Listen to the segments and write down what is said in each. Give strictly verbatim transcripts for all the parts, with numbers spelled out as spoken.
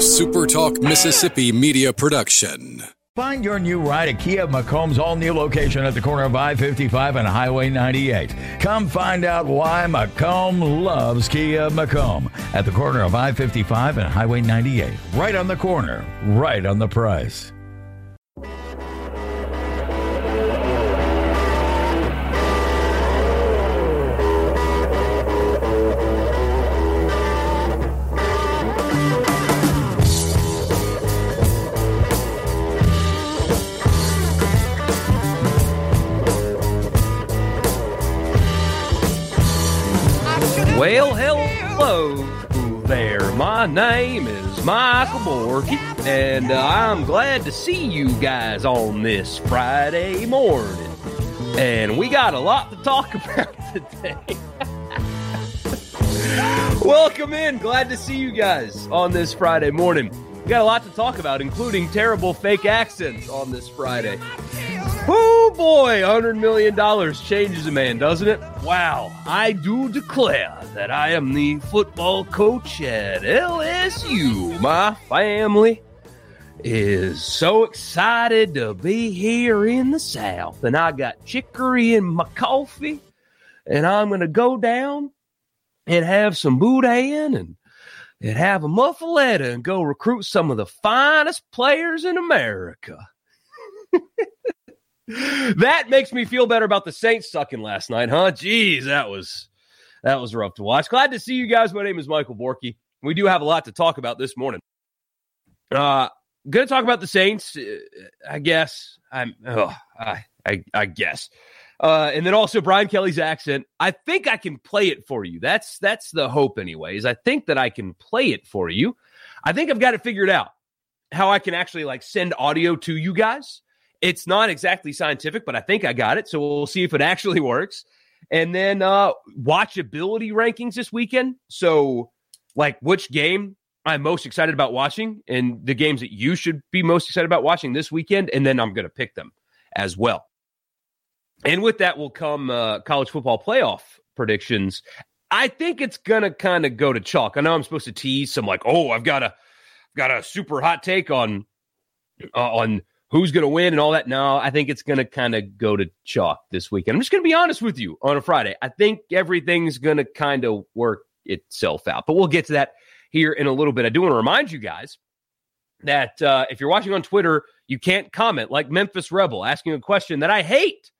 SuperTalk Mississippi Media Production. Find your new ride at Kia of Macomb's all-new location at the corner of I fifty-five and Highway ninety-eight. Come find out why Macomb loves Kia of Macomb at the corner of I fifty-five and Highway ninety-eight. Right on the corner, right on the price. Well, hello there. My name is Michael Borky, and uh, I'm glad to see you guys on this Friday morning. And we got a lot to talk about today. Welcome in. Glad to see you guys on this Friday morning. We got a lot to talk about, including terrible fake accents on this Friday. Oh boy, one hundred million dollars changes a man, doesn't it? Wow, I do declare that I am the football coach at L S U. My family is so excited to be here in the South, and I got chicory in my coffee, and I'm going to go down and have some boudin and, and have a muffaletta and go recruit some of the finest players in America. That makes me feel better about the Saints sucking last night, huh? Jeez, that was that was rough to watch. Glad to see you guys. My name is Michael Borky. We do have a lot to talk about this morning. Uh, going to talk about the Saints, I guess. I'm, oh, I, I, I guess. Uh, and then also Brian Kelly's accent. I think I can play it for you. That's that's the hope, anyways. I think that I can play it for you. I think I've got it figured out how I can actually like send audio to you guys. It's not exactly scientific, but I think I got it. So we'll see if it actually works. And then uh, watchability rankings this weekend. So like which game I'm most excited about watching and the games that you should be most excited about watching this weekend. And then I'm going to pick them as well. And with that will come uh, college football playoff predictions. I think it's going to kind of go to chalk. I know I'm supposed to tease some like, oh, I've got a, got a super hot take on, uh, on, who's going to win and all that? No, I think it's going to kind of go to chalk this weekend. I'm just going to be honest with you on a Friday. I think everything's going to kind of work itself out, but we'll get to that here in a little bit. I do want to remind you guys that uh, if you're watching on Twitter, you can't comment like Memphis Rebel asking a question that I hate.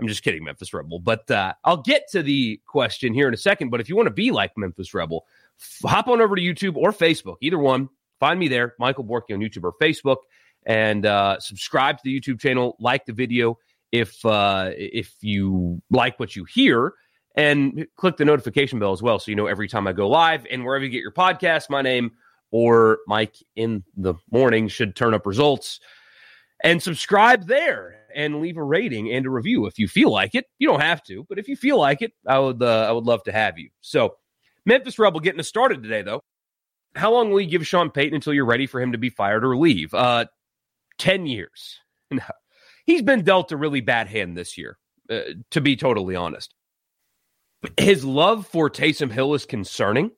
I'm just kidding, Memphis Rebel, but uh, I'll get to the question here in a second. But if you want to be like Memphis Rebel, f- hop on over to YouTube or Facebook, either one. Find me there, Michael Borky on YouTube or Facebook. And uh, subscribe to the YouTube channel, like the video if uh, if you like what you hear, and click the notification bell as well so you know every time I go live. And wherever you get your podcast, my name or Mike in the morning should turn up results. And subscribe there and leave a rating and a review if you feel like it. You don't have to, but if you feel like it, I would uh, I would love to have you. So Memphis Rebel getting us started today, though. How long will you give Sean Payton until you're ready for him to be fired or leave? Uh, ten years. No. He's been dealt a really bad hand this year, uh, to be totally honest. His love for Taysom Hill is concerning.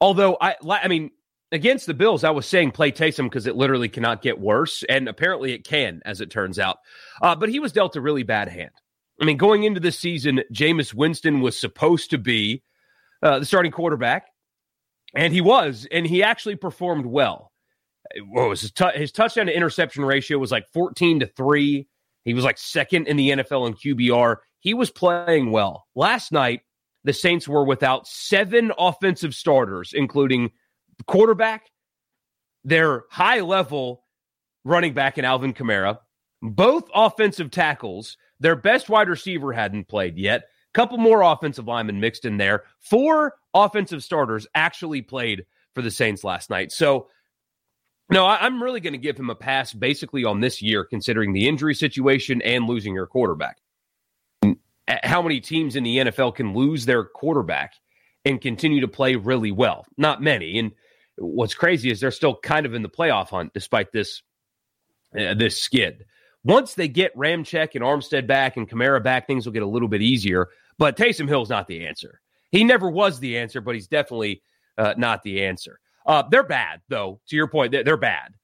Although, I I mean, against the Bills, I was saying play Taysom because it literally cannot get worse, and apparently it can, as it turns out. Uh, but he was dealt a really bad hand. I mean, going into this season, Jameis Winston was supposed to be uh, the starting quarterback, and he was, and he actually performed well. What was his, t- his touchdown to interception ratio was like fourteen to three. He was like second in the N F L in Q B R. He was playing well. Last night, the Saints were without seven offensive starters, including the quarterback, their high-level running back in Alvin Kamara, both offensive tackles, their best wide receiver hadn't played yet, a couple more offensive linemen mixed in there. Four offensive starters actually played for the Saints last night. So, no, I'm really going to give him a pass basically on this year, considering the injury situation and losing your quarterback. How many teams in the N F L can lose their quarterback and continue to play really well? Not many. And what's crazy is they're still kind of in the playoff hunt despite this uh, this skid. Once they get Ramchek and Armstead back and Kamara back, things will get a little bit easier. But Taysom Hill's not the answer. He never was the answer, but he's definitely uh, not the answer. Uh, they're bad, though. To your point, they're, they're bad.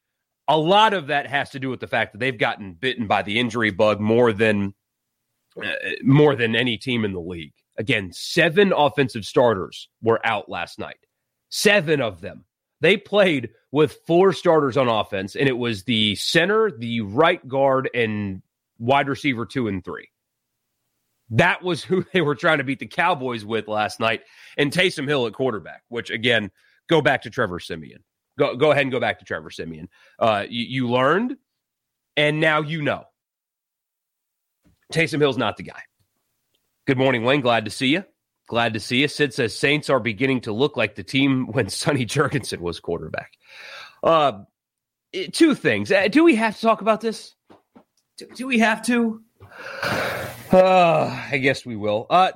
A lot of that has to do with the fact that they've gotten bitten by the injury bug more than uh, more than any team in the league. Again, seven offensive starters were out last night. Seven of them. They played with four starters on offense, and it was the center, the right guard, and wide receiver two and three. That was who they were trying to beat the Cowboys with last night. And Taysom Hill at quarterback, which, again, go back to Trevor Simeon. Go go ahead and go back to Trevor Simeon. Uh, you, you learned, and now you know. Taysom Hill's not the guy. Good morning, Wayne. Glad to see you. Glad to see you. Sid says Saints are beginning to look like the team when Sonny Jurgensen was quarterback. Uh, two things. Do we have to talk about this? Do, do we have to? Uh, I guess we will. Uh,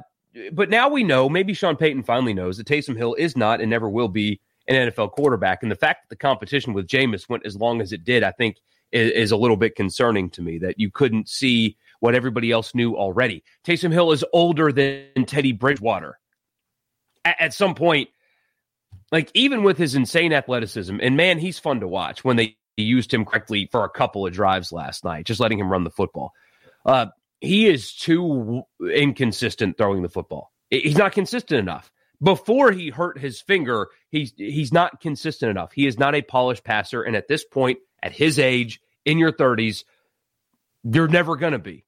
but now we know, maybe Sean Payton finally knows, that Taysom Hill is not and never will be an N F L quarterback. And the fact that the competition with Jameis went as long as it did, I think, is, is a little bit concerning to me, that you couldn't see what everybody else knew already. Taysom Hill is older than Teddy Bridgewater. A- at some point, like, even with his insane athleticism, and man, he's fun to watch when they used him correctly for a couple of drives last night, just letting him run the football. Uh, he is too w- inconsistent throwing the football. He's not consistent enough. Before he hurt his finger, he's, he's not consistent enough. He is not a polished passer, and at this point, at his age, in your thirties, you're never going to be.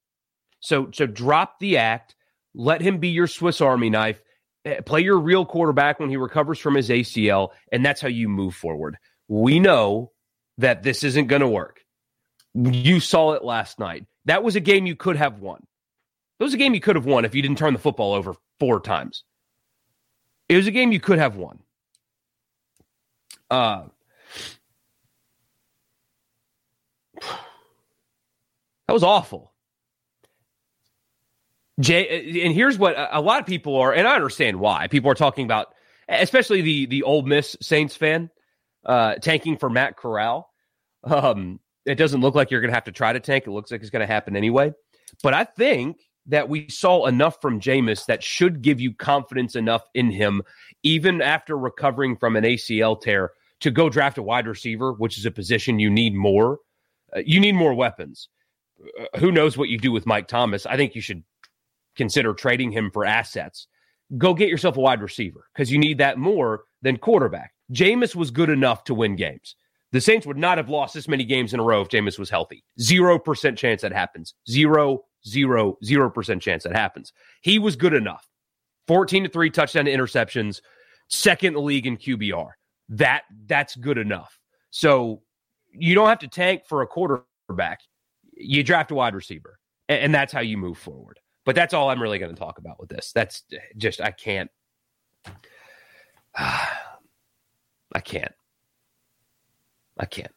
So, so drop the act. Let him be your Swiss Army knife. Play your real quarterback when he recovers from his A C L, and that's how you move forward. We know that this isn't going to work. You saw it last night. That was a game you could have won. That was a game you could have won if you didn't turn the football over four times. It was a game you could have won. Uh, that was awful. Jay, and here's what a lot of people are, and I understand why people are talking about, especially the the Ole Miss Saints fan, uh, tanking for Matt Corral. Um, it doesn't look like you're going to have to try to tank. It looks like it's going to happen anyway. But I think that we saw enough from Jameis that should give you confidence enough in him, even after recovering from an A C L tear, to go draft a wide receiver, which is a position you need more. Uh, you need more weapons. Uh, who knows what you do with Mike Thomas? I think you should consider trading him for assets. Go get yourself a wide receiver, because you need that more than quarterback. Jameis was good enough to win games. The Saints would not have lost this many games in a row if Jameis was healthy. Zero percent chance that happens. Zero, zero, zero percent chance that happens. He was good enough. fourteen to three touchdown to interceptions, second in the league in Q B R. That That's good enough. So you don't have to tank for a quarterback. You draft a wide receiver, and, and that's how you move forward. But that's all I'm really going to talk about with this. That's just, I can't. Uh, I can't. I can't.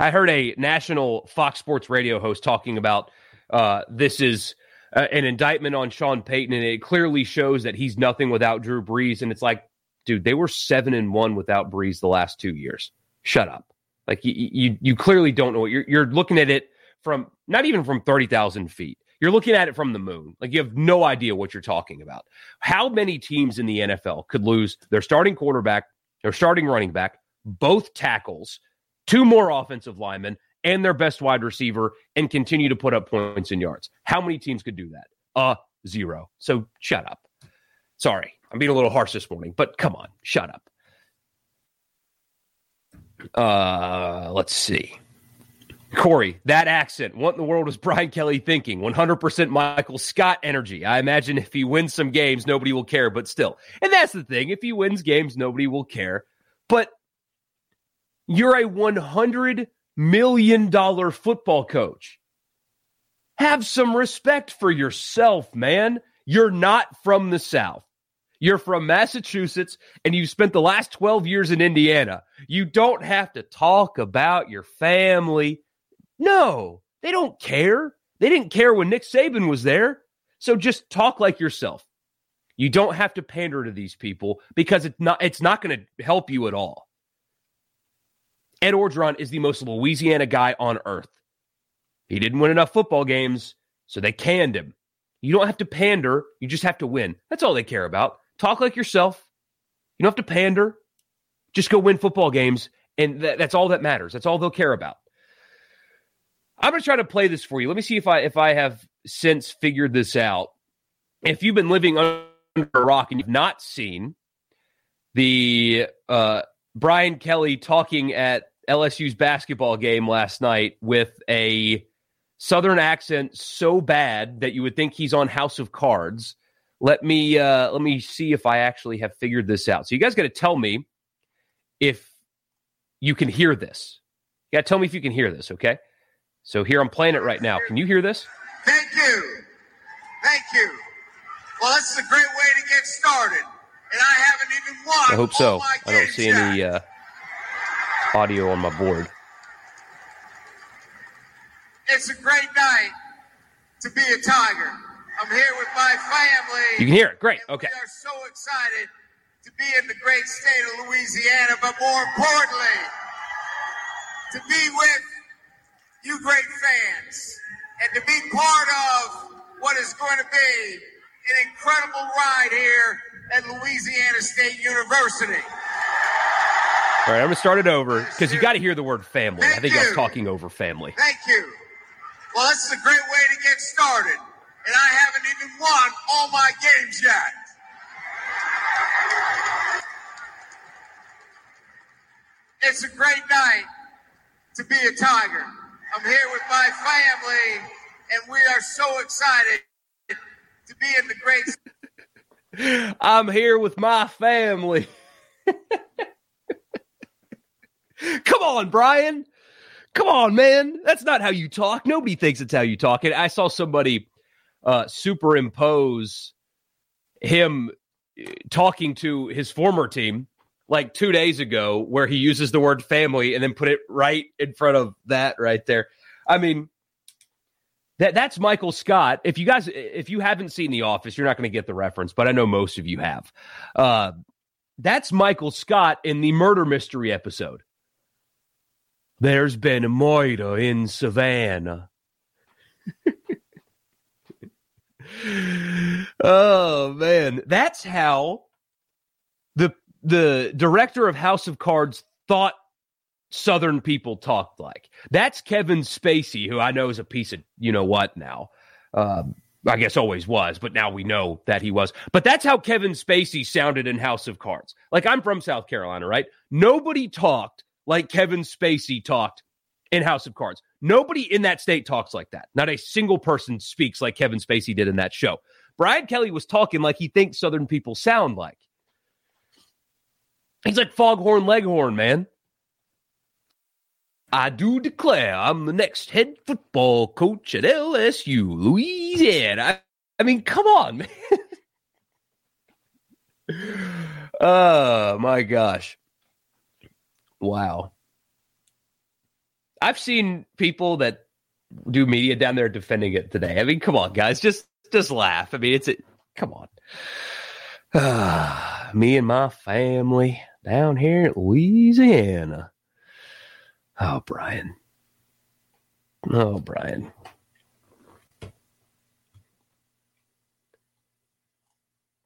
I heard a national Fox Sports radio host talking about uh, this is uh, an indictment on Sean Payton, and it clearly shows that he's nothing without Drew Brees. And it's like, dude, they were seven and one without Brees the last two years. Shut up. Like, you, you, you clearly don't know what you're, you're looking at it from, not even from thirty thousand feet. You're looking at it from the moon. Like, you have no idea what you're talking about. How many teams in the N F L could lose their starting quarterback, their starting running back, both tackles, two more offensive linemen, and their best wide receiver, and continue to put up points and yards? How many teams could do that? Uh, zero. So shut up. Sorry, I'm being a little harsh this morning, but come on, shut up. Uh, let's see. Corey, that accent. What in the world is Brian Kelly thinking? one hundred percent Michael Scott energy. I imagine if he wins some games, nobody will care, but still. And that's the thing. If he wins games, nobody will care. But you're a one hundred million dollars football coach. Have some respect for yourself, man. You're not from the South. You're from Massachusetts, and you've spent the last twelve years in Indiana. You don't have to talk about your family. No, they don't care. They didn't care when Nick Saban was there. So just talk like yourself. You don't have to pander to these people, because it's not, it's not going to help you at all. Ed Orgeron is the most Louisiana guy on earth. He didn't win enough football games, so they canned him. You don't have to pander. You just have to win. That's all they care about. Talk like yourself. You don't have to pander. Just go win football games, and th- that's all that matters. That's all they'll care about. I'm going to try to play this for you. Let me see if I if I have since figured this out. If you've been living under a rock and you've not seen the uh, Brian Kelly talking at L S U's basketball game last night with a Southern accent so bad that you would think he's on House of Cards. Let me uh, let me see if I actually have figured this out. So you guys got to tell me if you can hear this. You got to tell me if you can hear this, okay? So here, I'm playing it right now. Can you hear this? Thank you. Thank you. Well, this is a great way to get started. And I haven't even won. I hope so. I don't see yet. any uh, audio on my board. It's a great night to be a Tiger. I'm here with my family. You can hear it. Great. Okay. We are so excited to be in the great state of Louisiana, but more importantly, to be with you great fans, and to be part of what is going to be an incredible ride here at Louisiana State University. All right, I'm going to start it over because you got to hear the word family. Thank I think you. I was talking over family. Thank you. Well, this is a great way to get started, and I haven't even won all my games yet. It's a great night to be a Tiger. I'm here with my family, and we are so excited to be in the great... I'm here with my family. Come on, Brian. Come on, man. That's not how you talk. Nobody thinks it's how you talk. And I saw somebody uh, superimpose him talking to his former team like two days ago, where he uses the word family and then put it right in front of that right there. I mean, that that's Michael Scott. If you guys, if you haven't seen The Office, you're not going to get the reference, but I know most of you have. Uh, that's Michael Scott in the murder mystery episode. There's been a murder in Savannah. Oh, man. That's how the The director of House of Cards thought Southern people talked like. That's Kevin Spacey, who I know is a piece of you-know-what now. Um, I guess always was, but now we know that he was. But that's how Kevin Spacey sounded in House of Cards. Like, I'm from South Carolina, right? Nobody talked like Kevin Spacey talked in House of Cards. Nobody in that state talks like that. Not a single person speaks like Kevin Spacey did in that show. Brian Kelly was talking like he thinks Southern people sound like. He's like Foghorn Leghorn, man. I do declare I'm the next head football coach at L S U, Louisiana. I, I mean, come on, man. Oh, my gosh. Wow. I've seen people that do media down there defending it today. I mean, come on, guys. Just just laugh. I mean, it's a, come on. Ah, me and my family down here in Louisiana. Oh, Brian. Oh, Brian.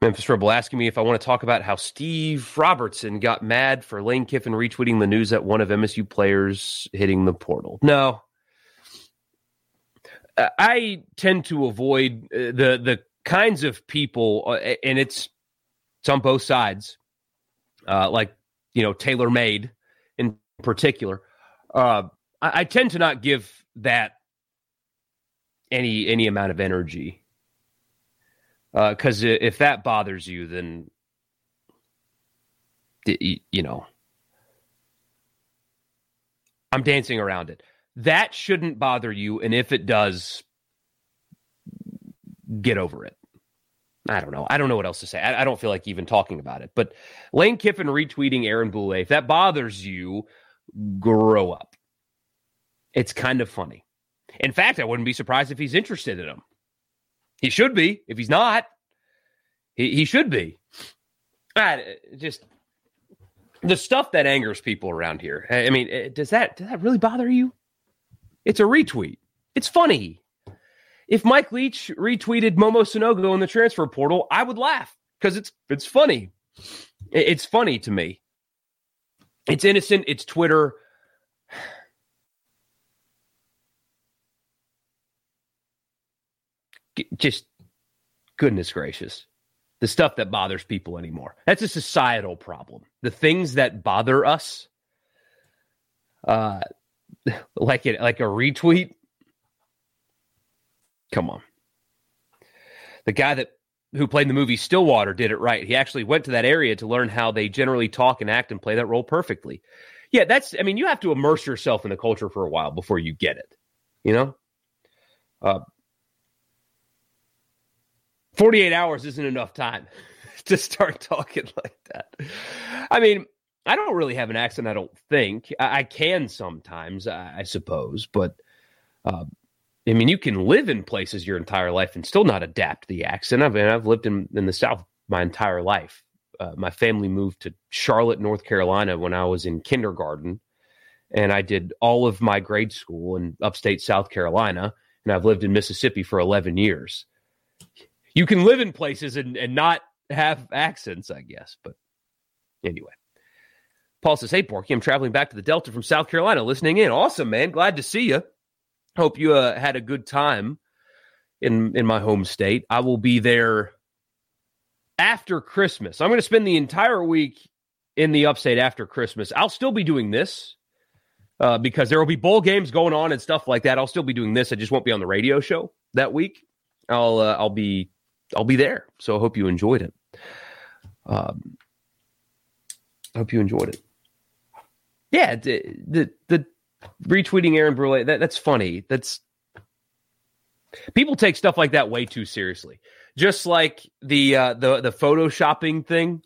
Memphis Rebel asking me if I want to talk about how Steve Robertson got mad for Lane Kiffin retweeting the news that one of M S U players hitting the portal. No. I tend to avoid the, the kinds of people, and it's, it's on both sides, uh, like, you know, TaylorMade in particular. Uh, I, I tend to not give that any any amount of energy, because uh, if that bothers you, then, you know, I'm dancing around it. That shouldn't bother you, and if it does, get over it. I don't know. I don't know what else to say. I, I don't feel like even talking about it. But Lane Kiffin retweeting Aaron Boulay, if that bothers you, grow up. It's kind of funny. In fact, I wouldn't be surprised if he's interested in him. He should be. If he's not, he, he should be. I, just the stuff that angers people around here. I mean, does that, does that really bother you? It's a retweet. It's funny. If Mike Leach retweeted Momo Sonogo in the transfer portal, I would laugh because it's it's funny. It's funny to me. It's innocent. It's Twitter. Just goodness gracious. The stuff that bothers people anymore. That's a societal problem. The things that bother us, uh, like it, like a retweet. Come on. The guy that who played in the movie Stillwater did it right. He actually went to that area to learn how they generally talk and act and play that role perfectly. Yeah, that's, I mean, you have to immerse yourself in the culture for a while before you get it, you know? Uh, forty-eight hours isn't enough time to start talking like that. I mean, I don't really have an accent, I don't think. I, I can sometimes, I, I suppose, but... Uh, I mean, you can live in places your entire life and still not adapt the accent. I mean, I've lived in, in the South my entire life. Uh, my family moved to Charlotte, North Carolina when I was in kindergarten, and I did all of my grade school in upstate South Carolina, and I've lived in Mississippi for eleven years. You can live in places and, and not have accents, I guess. But anyway. Paul says, hey, Borky, I'm traveling back to the Delta from South Carolina, listening in. Awesome, man. Glad to see you. Hope you uh, had a good time in in my home state. I will be there after Christmas. I'm going to spend the entire week in the upstate after Christmas. I'll still be doing this uh, because there will be bowl games going on and stuff like that. I'll still be doing this. I just won't be on the radio show that week. I'll uh, I'll be I'll be there. So I hope you enjoyed it. Um, I hope you enjoyed it. Yeah, the the. the retweeting Aaron Boulay, that, that's funny. That's people take stuff like that way too seriously. Just like the uh, the the photoshopping thing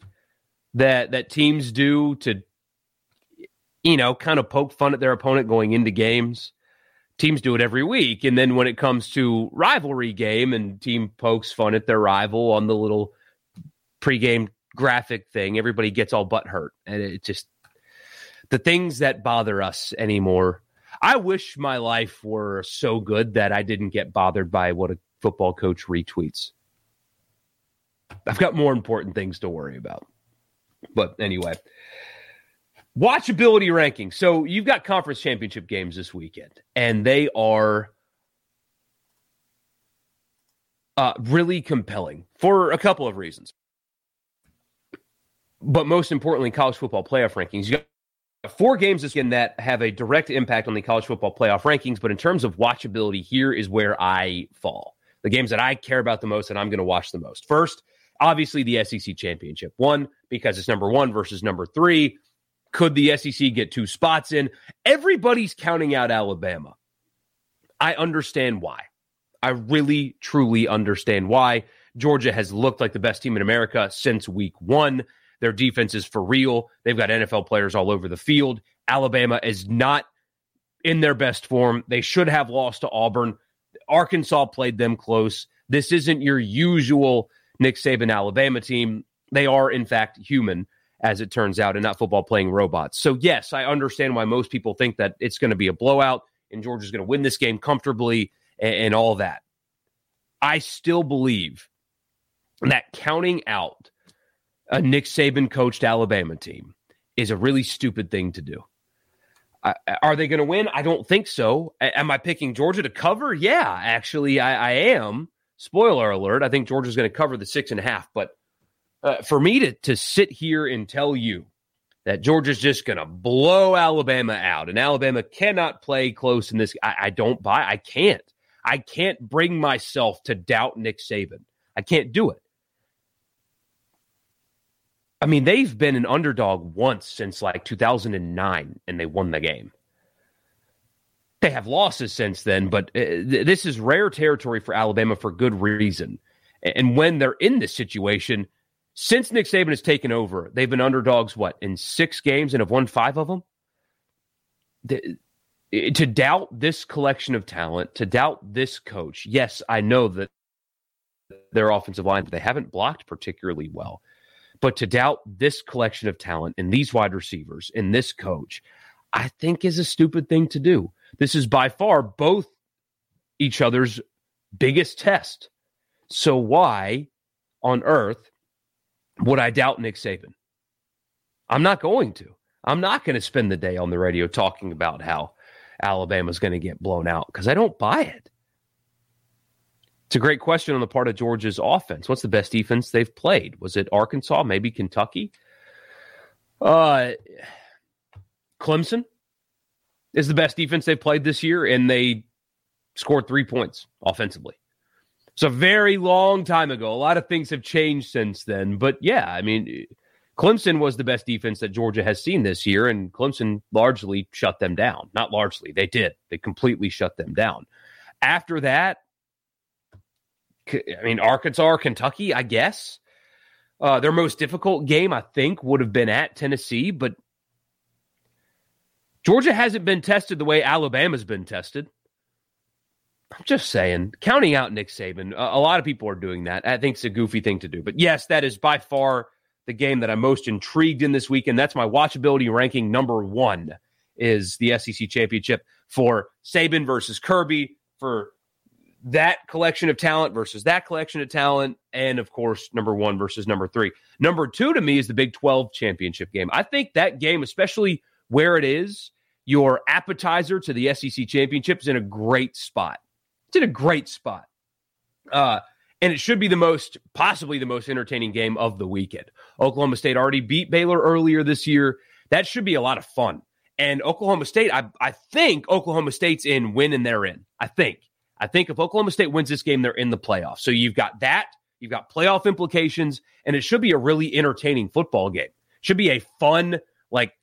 that that teams do to, you know, kind of poke fun at their opponent going into games. Teams do it every week, and then when it comes to rivalry game, and team pokes fun at their rival on the little pregame graphic thing, everybody gets all butthurt, and it just. The things that bother us anymore. I wish my life were so good that I didn't get bothered by what a football coach retweets. I've got more important things to worry about. But anyway, watchability rankings. So you've got conference championship games this weekend, and they are uh, really compelling for a couple of reasons. But most importantly, college football playoff rankings. You got four games this weekend that have a direct impact on the college football playoff rankings, but in terms of watchability, here is where I fall. The games that I care about the most and I'm going to watch the most. First, obviously the S E C championship. One, because it's number one versus number three. Could the S E C get two spots in? Everybody's counting out Alabama. I understand why. I really, truly understand why. Georgia has looked like the best team in America since week one. Their defense is for real. They've got N F L players all over the field. Alabama is not in their best form. They should have lost to Auburn. Arkansas played them close. This isn't your usual Nick Saban Alabama team. They are, in fact, human, as it turns out, and not football playing robots. So, yes, I understand why most people think that it's going to be a blowout and Georgia's going to win this game comfortably and, and all that. I still believe that counting out a Nick Saban-coached Alabama team is a really stupid thing to do. I, are they going to win? I don't think so. A- am I picking Georgia to cover? Yeah, actually, I, I am. Spoiler alert, I think Georgia's going to cover the six and a half. But uh, for me to, to sit here and tell you that Georgia's just going to blow Alabama out, and Alabama cannot play close in this, I, I don't buy. I can't. I can't bring myself to doubt Nick Saban. I can't do it. I mean, they've been an underdog once since like two thousand nine, and they won the game. They have losses since then, but this is rare territory for Alabama for good reason. And when they're in this situation, since Nick Saban has taken over, they've been underdogs, what, in six games and have won five of them? The, to doubt this collection of talent, to doubt this coach, yes, I know that their offensive line, they haven't blocked particularly well. But to doubt this collection of talent and these wide receivers and this coach, I think is a stupid thing to do. This is by far both each other's biggest test. So why on earth would I doubt Nick Saban? I'm not going to. I'm not going to spend the day on the radio talking about how Alabama's going to get blown out because I don't buy it. It's a great question on the part of Georgia's offense. What's the best defense they've played? Was it Arkansas? Maybe Kentucky? Uh, Clemson is the best defense they've played this year, and they scored three points offensively. It's a very long time ago. A lot of things have changed since then. But, yeah, I mean, Clemson was the best defense that Georgia has seen this year, and Clemson largely shut them down. Not largely. They did. They completely shut them down. After that, I mean, Arkansas or Kentucky, I guess. Uh, their most difficult game, I think, would have been at Tennessee, but Georgia hasn't been tested the way Alabama's been tested. I'm just saying, counting out Nick Saban, a, a lot of people are doing that. I think it's a goofy thing to do. But yes, that is by far the game that I'm most intrigued in this weekend. That's my watchability ranking number one is the S E C Championship for Saban versus Kirby, for that collection of talent versus that collection of talent, and, of course, number one versus number three. Number two to me is the Big twelve Championship game. I think that game, especially where it is, your appetizer to the S E C Championship is in a great spot. It's in a great spot. Uh, and it should be the most, possibly the most entertaining game of the weekend. Oklahoma State already beat Baylor earlier this year. That should be a lot of fun. And Oklahoma State, I, I think Oklahoma State's in win and they're in. I think. I think if Oklahoma State wins this game, they're in the playoffs. So you've got that. You've got playoff implications. And it should be a really entertaining football game. Should be a fun, like,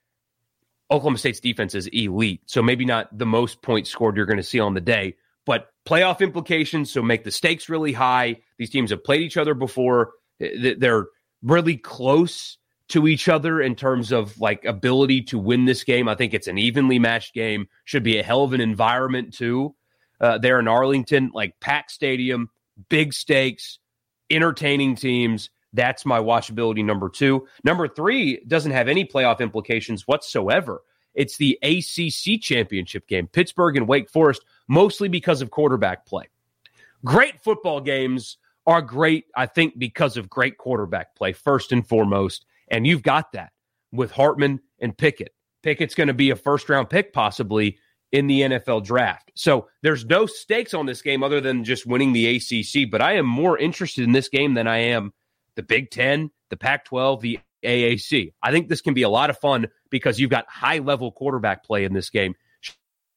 Oklahoma State's defense is elite. So maybe not the most points scored you're going to see on the day. But playoff implications, so make the stakes really high. These teams have played each other before. They're really close to each other in terms of, like, ability to win this game. I think it's an evenly matched game. Should be a hell of an environment, too. Uh, there in Arlington, like, packed stadium, big stakes, entertaining teams. That's my watchability number two. Number three doesn't have any playoff implications whatsoever. It's the A C C Championship game, Pittsburgh and Wake Forest, mostly because of quarterback play. Great football games are great, I think, because of great quarterback play, first and foremost. And you've got that with Hartman and Pickett. Pickett's going to be a first-round pick, possibly, in the N F L draft. So there's no stakes on this game other than just winning the A C C. But I am more interested in this game than I am the Big Ten, the Pac twelve, the A A C. I think this can be a lot of fun because you've got high-level quarterback play in this game.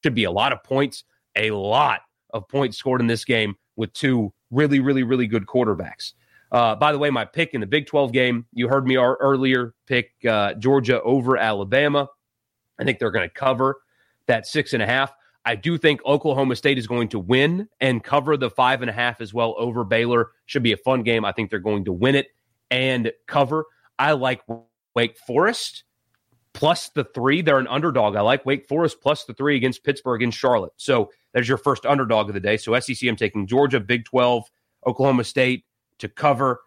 Should be a lot of points, a lot of points scored in this game with two really, really, really good quarterbacks. Uh, by the way, my pick in the Big twelve game, you heard me earlier pick uh, Georgia over Alabama. I think they're going to cover that six and a half. I do think Oklahoma State is going to win and cover the five and a half as well over Baylor. Should be a fun game. I think they're going to win it and cover. I like Wake Forest plus the three. They're an underdog. I like Wake Forest plus the three against Pittsburgh and Charlotte. So there's your first underdog of the day. So S E C, I'm taking Georgia, Big twelve, Oklahoma State to cover.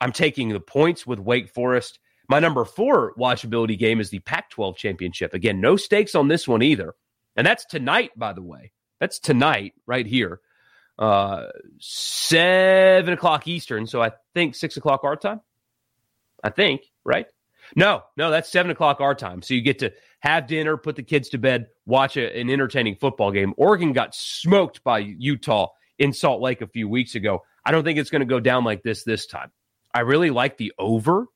I'm taking the points with Wake Forest. My number four watchability game is the Pac twelve Championship. Again, no stakes on this one either. And that's tonight, by the way. That's tonight right here. Uh, seven o'clock Eastern. So I think six o'clock our time. I think, right? No, no, that's seven o'clock our time. So you get to have dinner, put the kids to bed, watch a, an entertaining football game. Oregon got smoked by Utah in Salt Lake a few weeks ago. I don't think it's going to go down like this this time. I really like the over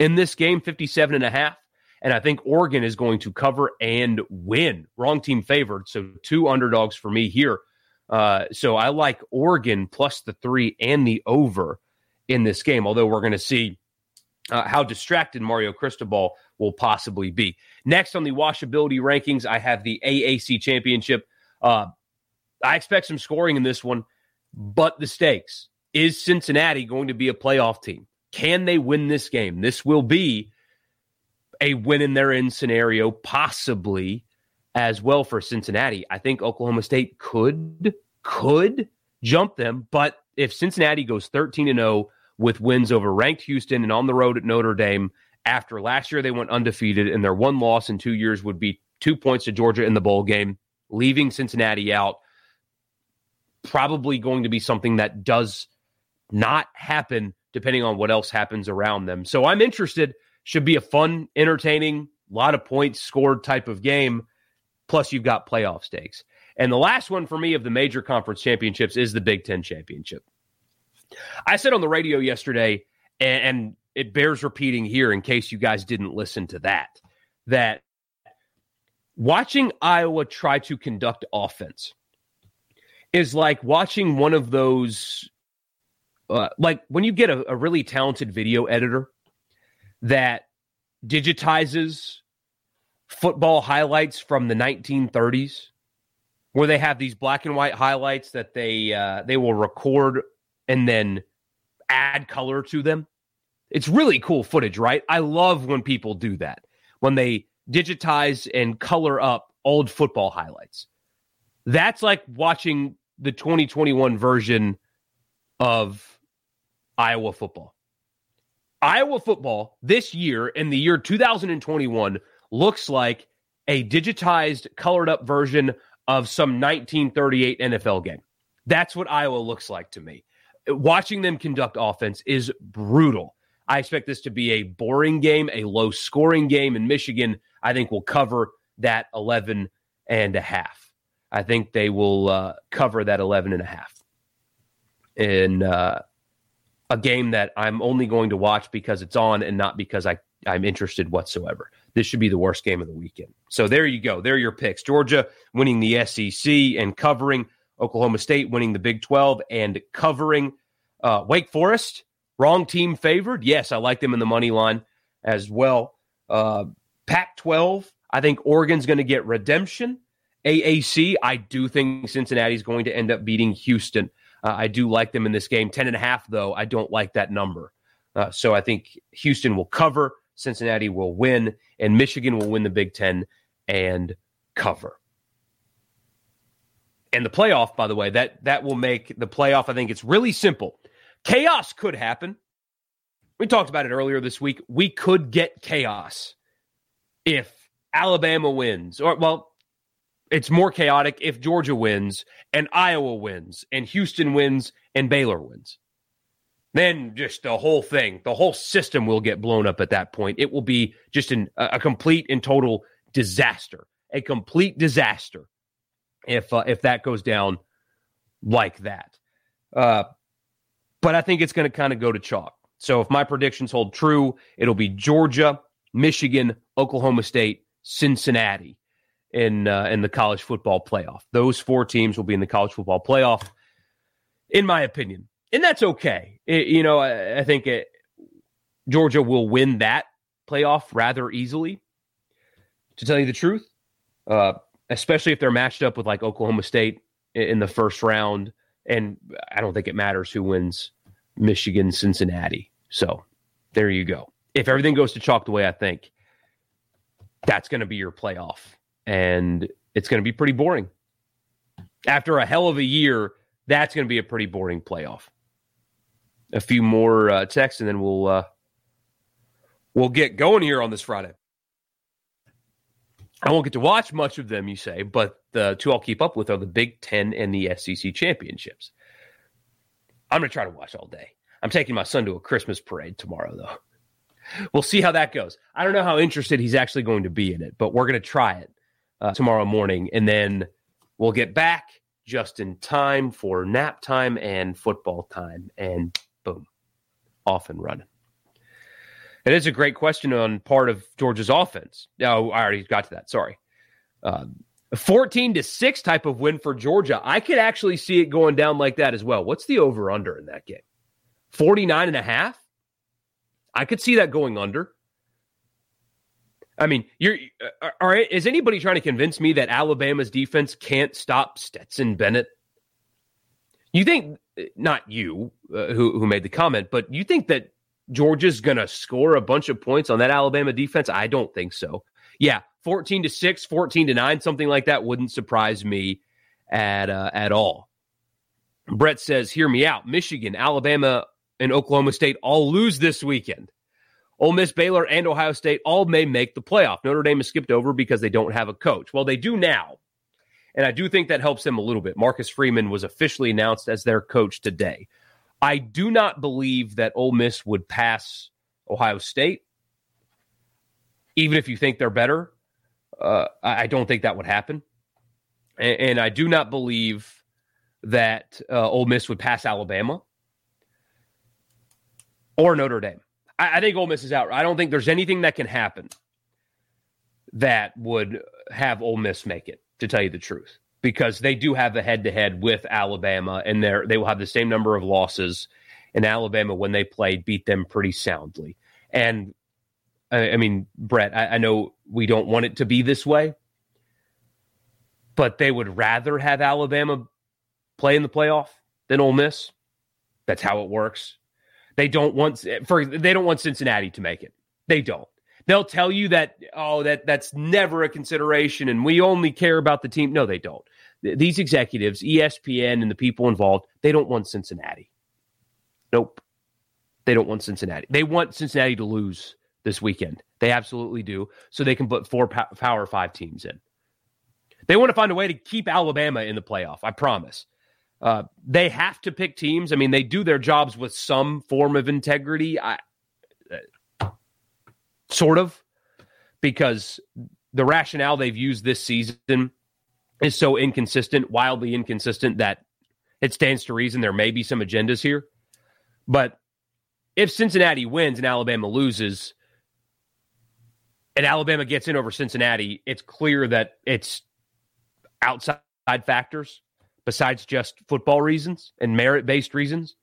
in this game, fifty-seven and a half. And I think Oregon is going to cover and win. Wrong team favored. So two underdogs for me here. Uh, so I like Oregon plus the three and the over in this game, although we're going to see Uh, how distracted Mario Cristobal will possibly be. Next on the watchability rankings, I have the A A C Championship. Uh, I expect some scoring in this one, but the stakes. Is Cincinnati going to be a playoff team? Can they win this game? This will be a win and they're in scenario, possibly, as well for Cincinnati. I think Oklahoma State could, could jump them, but if Cincinnati goes thirteen and oh, with wins over ranked Houston and on the road at Notre Dame. After last year, they went undefeated, and their one loss in two years would be two points to Georgia in the bowl game, leaving Cincinnati out. Probably going to be something that does not happen, depending on what else happens around them. So I'm interested. Should be a fun, entertaining, lot of points scored type of game. Plus, you've got playoff stakes. And the last one for me of the major conference championships is the Big Ten championship. I said on the radio yesterday, and, and it bears repeating here in case you guys didn't listen to that, that watching Iowa try to conduct offense is like watching one of those, uh, like when you get a, a really talented video editor that digitizes football highlights from the nineteen thirties, where they have these black and white highlights that they uh, they will record and then add color to them. It's really cool footage, right? I love when people do that, when they digitize and color up old football highlights. That's like watching the twenty twenty-one version of Iowa football. Iowa football this year, in the year two thousand twenty-one, looks like a digitized, colored up version of some nineteen thirty-eight N F L game. That's what Iowa looks like to me. Watching them conduct offense is brutal. I expect this to be a boring game, a low-scoring game, and Michigan, I think, will cover that eleven and a half. I think they will uh, cover that eleven and a half in uh, a game that I'm only going to watch because it's on and not because I, I'm interested whatsoever. This should be the worst game of the weekend. So there you go. There are your picks. Georgia winning the S E C and covering. Oklahoma State winning the Big twelve and covering. uh, Wake Forest, wrong team favored. Yes, I like them in the money line as well. Uh, Pac twelve, I think Oregon's going to get redemption. A A C, I do think Cincinnati's going to end up beating Houston. Uh, I do like them in this game. ten and a half, though, I don't like that number. Uh, so I think Houston will cover, Cincinnati will win, and Michigan will win the Big Ten and cover. And the playoff, by the way, that, that will make the playoff, I think it's really simple. Chaos could happen. We talked about it earlier this week. We could get chaos if Alabama wins. Or, well, it's more chaotic if Georgia wins and Iowa wins and Houston wins and Baylor wins. Then just the whole thing, the whole system will get blown up at that point. It will be just an, a complete and total disaster, a complete disaster. If uh, if that goes down like that. Uh, but I think it's going to kind of go to chalk. So if my predictions hold true, it'll be Georgia, Michigan, Oklahoma State, Cincinnati in uh, in the college football playoff. Those four teams will be in the college football playoff, in my opinion. And that's okay. It, you know, I, I think it, Georgia will win that playoff rather easily, to tell you the truth. Uh especially if they're matched up with like Oklahoma State in the first round. And I don't think it matters who wins Michigan, Cincinnati. So there you go. If everything goes to chalk the way I think, that's going to be your playoff. And it's going to be pretty boring. After a hell of a year, that's going to be a pretty boring playoff. A few more uh, texts and then we'll uh, we'll get going here on this Friday. I won't get to watch much of them, you say, but the two I'll keep up with are the Big Ten and the S E C championships. I'm going to try to watch all day. I'm taking my son to a Christmas parade tomorrow, though. We'll see how that goes. I don't know how interested he's actually going to be in it, but we're going to try it uh, tomorrow morning, and then we'll get back just in time for nap time and football time, and boom, off and running. It is a great question on part of Georgia's offense. No, oh, I already got to that. Sorry. Uh, fourteen to six type of win for Georgia. I could actually see it going down like that as well. What's the over-under in that game? forty-nine and a half? I could see that going under. I mean, you're, all right, is anybody trying to convince me that Alabama's defense can't stop Stetson Bennett? You think, not you uh, who, who made the comment, but you think that Georgia's going to score a bunch of points on that Alabama defense? I don't think so. Yeah, fourteen to six, fourteen to nine, something like that wouldn't surprise me at uh, at all. Brett says, hear me out. Michigan, Alabama, and Oklahoma State all lose this weekend. Ole Miss, Baylor, and Ohio State all may make the playoff. Notre Dame is skipped over because they don't have a coach. Well, they do now, and I do think that helps them a little bit. Marcus Freeman was officially announced as their coach today. I do not believe that Ole Miss would pass Ohio State. even if you think they're better. Uh, I don't think that would happen. And, and I do not believe that uh, Ole Miss would pass Alabama or Notre Dame. I, I think Ole Miss is out. I don't think there's anything that can happen that would have Ole Miss make it, to tell you the truth, because they do have a head-to-head with Alabama, and they're, they will have the same number of losses. And Alabama, when they played, beat them pretty soundly. And, I, I mean, Brett, I, I know we don't want it to be this way, but they would rather have Alabama play in the playoff than Ole Miss. That's how it works. They don't want for they don't want Cincinnati to make it. They don't. They'll tell you that, oh, that that's never a consideration, and we only care about the team. No, they don't. These executives, E S P N, and the people involved, they don't want Cincinnati. Nope. They don't want Cincinnati. They want Cincinnati to lose this weekend. They absolutely do, so they can put four po- Power Five teams in. They want to find a way to keep Alabama in the playoff, I promise. Uh, they have to pick teams. I mean, they do their jobs with some form of integrity, I, uh, sort of, because the rationale they've used this season is so inconsistent, wildly inconsistent, that it stands to reason there may be some agendas here. But if Cincinnati wins and Alabama loses, and Alabama gets in over Cincinnati, it's clear that it's outside factors besides just football reasons and merit-based reasons.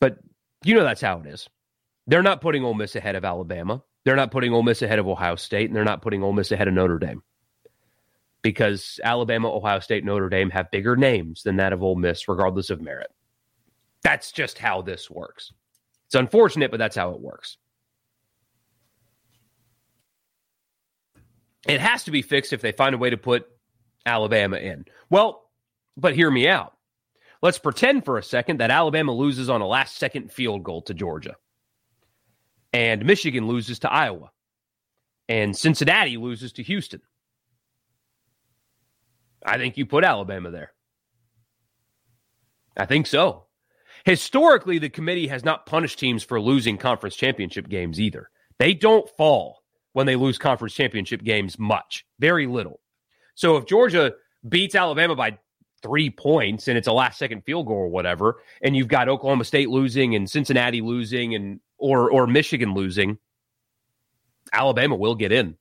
But you know that's how it is. They're not putting Ole Miss ahead of Alabama. They're not putting Ole Miss ahead of Ohio State, and they're not putting Ole Miss ahead of Notre Dame, because Alabama, Ohio State, Notre Dame have bigger names than that of Ole Miss, regardless of merit. That's just how this works. It's unfortunate, but that's how it works. It has to be fixed if they find a way to put Alabama in. Well, but hear me out. Let's pretend for a second that Alabama loses on a last-second field goal to Georgia, and Michigan loses to Iowa, and Cincinnati loses to Houston. I think you put Alabama there. I think so. Historically, the committee has not punished teams for losing conference championship games either. They don't fall when they lose conference championship games much, very little. So if Georgia beats Alabama by three points and it's a last-second field goal or whatever, and you've got Oklahoma State losing and Cincinnati losing and or or Michigan losing, Alabama will get in.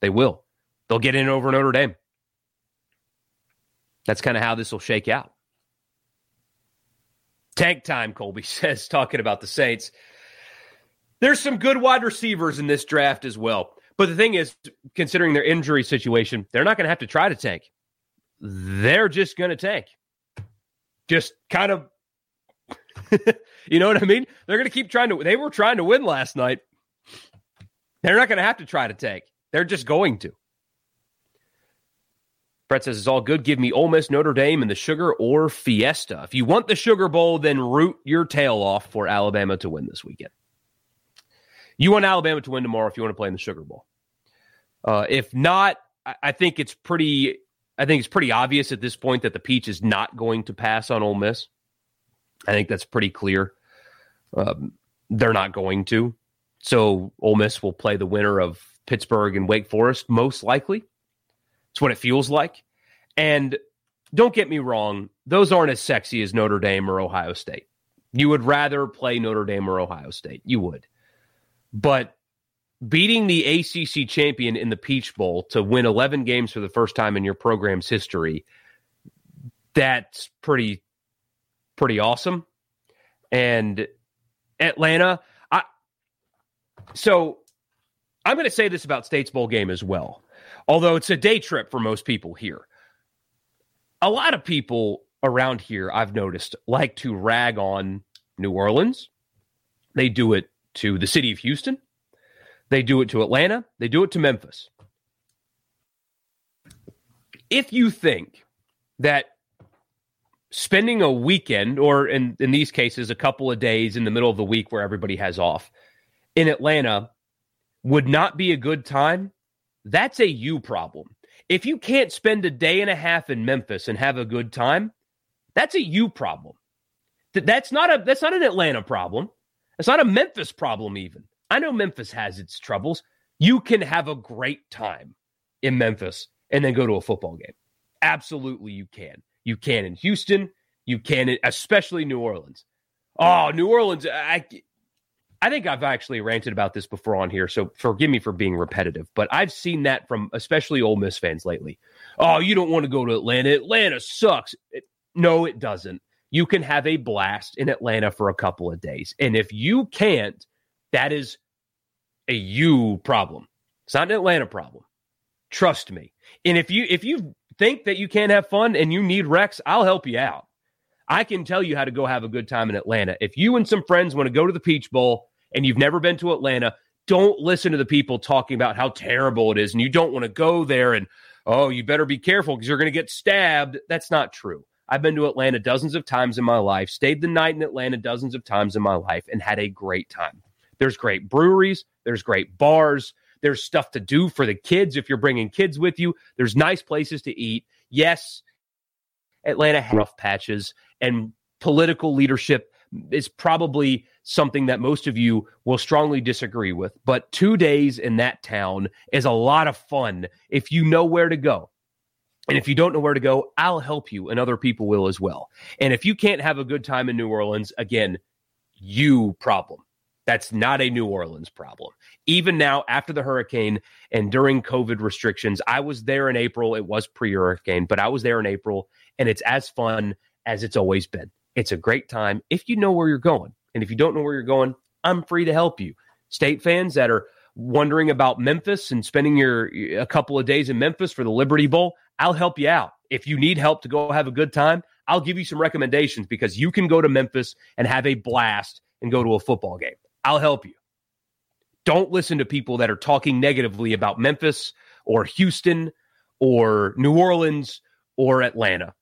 They will. They'll get in over Notre Dame. That's kind of how this will shake out. Tank time, Colby says, talking about the Saints. There's some good wide receivers in this draft as well. But the thing is, considering their injury situation, they're not going to have to try to tank. They're just going to tank. Just kind of, you know what I mean? They're going to keep trying to, they were trying to win last night. They're not going to have to try to tank. They're just going to. Brett says, it's all good. Give me Ole Miss, Notre Dame, and the Sugar or Fiesta. If you want the Sugar Bowl, then root your tail off for Alabama to win this weekend. You want Alabama to win tomorrow if you want to play in the Sugar Bowl. Uh, if not, I, I think it's pretty I think it's pretty obvious at this point that the Peach is not going to pass on Ole Miss. I think that's pretty clear. Um, they're not going to. So Ole Miss will play the winner of Pittsburgh and Wake Forest, most likely. It's what it feels like. And don't get me wrong, those aren't as sexy as Notre Dame or Ohio State. You would rather play Notre Dame or Ohio State. You would. But beating the A C C champion in the Peach Bowl to win eleven games for the first time in your program's history, that's pretty, pretty awesome. And Atlanta, I, so I'm going to say this about State's Bowl game as well, although it's a day trip for most people here. A lot of people around here, I've noticed, like to rag on New Orleans. They do it to the city of Houston. They do it to Atlanta. They do it to Memphis. If you think that spending a weekend, or in, in these cases, a couple of days in the middle of the week where everybody has off, in Atlanta would not be a good time, that's a you problem. If you can't spend a day and a half in Memphis and have a good time, that's a you problem. Th- that's not a that's not an Atlanta problem. It's not a Memphis problem even. I know Memphis has its troubles. You can have a great time in Memphis and then go to a football game. Absolutely, you can. You can in Houston. You can, in, especially New Orleans. Oh, New Orleans. I, I think I've actually ranted about this before on here, so forgive me for being repetitive, but I've seen that from especially Ole Miss fans lately. Oh, you don't want to go to Atlanta. Atlanta sucks. It, no, it doesn't. You can have a blast in Atlanta for a couple of days. And if you can't, that is a you problem. It's not an Atlanta problem. Trust me. And if you if you think that you can't have fun and you need Rex, I'll help you out. I can tell you how to go have a good time in Atlanta. If you and some friends want to go to the Peach Bowl and you've never been to Atlanta, don't listen to the people talking about how terrible it is and you don't want to go there and, oh, you better be careful because you're going to get stabbed. That's not true. I've been to Atlanta dozens of times in my life, stayed the night in Atlanta dozens of times in my life, and had a great time. There's great breweries. There's great bars. There's stuff to do for the kids if you're bringing kids with you. There's nice places to eat. Yes, Atlanta has rough patches, and political leadership is probably something that most of you will strongly disagree with. But two days in that town is a lot of fun if you know where to go. And if you don't know where to go, I'll help you, and other people will as well. And if you can't have a good time in New Orleans, again, you problem. That's not a New Orleans problem. Even now, after the hurricane and during COVID restrictions, I was there in April. It was pre-hurricane, but I was there in April, and it's as fun as it's always been. It's a great time if you know where you're going. And if you don't know where you're going, I'm free to help you. State fans that are wondering about Memphis and spending your a couple of days in Memphis for the Liberty Bowl, I'll help you out. If you need help to go have a good time, I'll give you some recommendations because you can go to Memphis and have a blast and go to a football game. I'll help you. Don't listen to people that are talking negatively about Memphis or Houston or New Orleans or Atlanta.